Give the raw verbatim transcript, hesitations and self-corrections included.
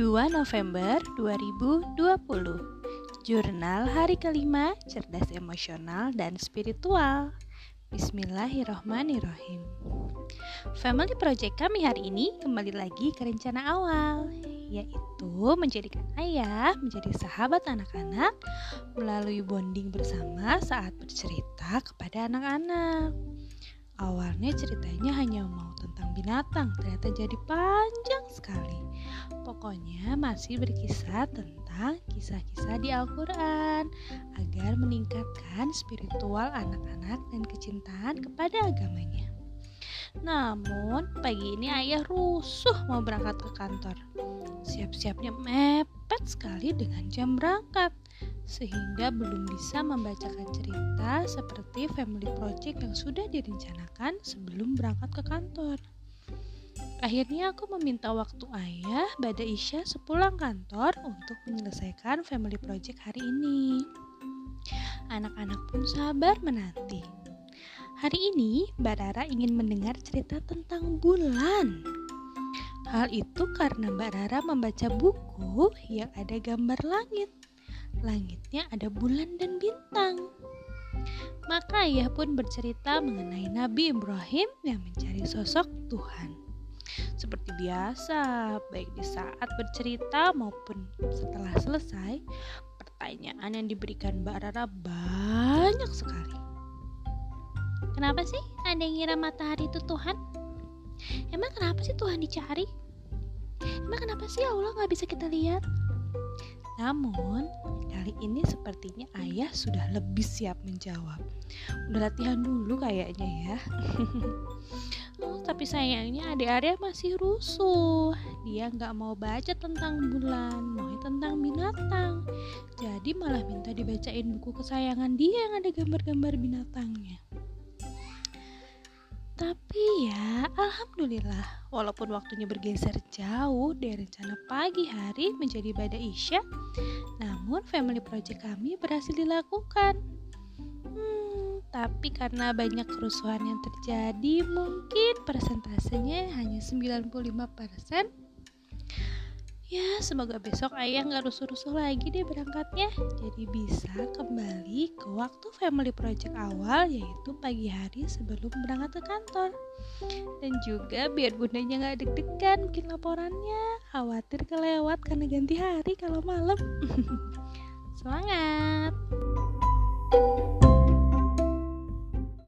dua November dua ribu dua puluh, Jurnal Hari Kelima, Cerdas Emosional dan Spiritual. Bismillahirrohmanirrohim. Family Project kami hari ini kembali lagi ke rencana awal, yaitu menjadikan ayah menjadi sahabat anak-anak melalui bonding bersama saat bercerita kepada anak-anak. Awalnya ceritanya hanya mau tentang binatang, ternyata jadi panjang sekali. Pokoknya masih berkisah tentang kisah-kisah di Al-Quran, agar meningkatkan spiritual anak-anak dan kecintaan kepada agamanya. Namun pagi ini ayah rusuh mau berangkat ke kantor. Siap-siapnya mepet sekali dengan jam berangkat, sehingga belum bisa membacakan cerita seperti family project yang sudah direncanakan sebelum berangkat ke kantor. Akhirnya aku meminta waktu ayah pada Isya sepulang kantor untuk menyelesaikan family project hari ini. Anak-anak pun sabar menanti. Hari ini Mbak Rara ingin mendengar cerita tentang bulan. Hal itu karena Mbak Rara membaca buku yang ada gambar langit. Langitnya ada bulan dan bintang. Maka ayah pun bercerita mengenai Nabi Ibrahim yang mencari sosok Tuhan. Seperti biasa, baik di saat bercerita maupun setelah selesai, pertanyaan yang diberikan Mbak Rara banyak sekali. Kenapa sih ada yang ngira matahari itu Tuhan? Emang kenapa sih Tuhan dicari? Emang kenapa sih Allah gak bisa kita lihat? Namun, kali ini sepertinya ayah sudah lebih siap menjawab. Udah latihan dulu kayaknya ya. Oh, tapi sayangnya adik-adik masih rusuh. Dia gak mau baca tentang bulan, mau tentang binatang. Jadi malah minta dibacain buku kesayangan dia yang ada gambar-gambar binatangnya. Tapi ya, alhamdulillah, walaupun waktunya bergeser jauh dari rencana pagi hari menjadi bada Isya, namun family project kami berhasil dilakukan. Hmm, tapi karena banyak kerusuhan yang terjadi, mungkin persentasenya hanya sembilan puluh lima persen. Ya, semoga besok ayah gak rusuh-rusuh lagi deh berangkatnya. Jadi bisa kembali ke waktu family project awal, yaitu pagi hari sebelum berangkat ke kantor. Dan juga biar bundanya gak deg-degan bikin laporannya. Khawatir kelewat karena ganti hari kalau malam. Semangat!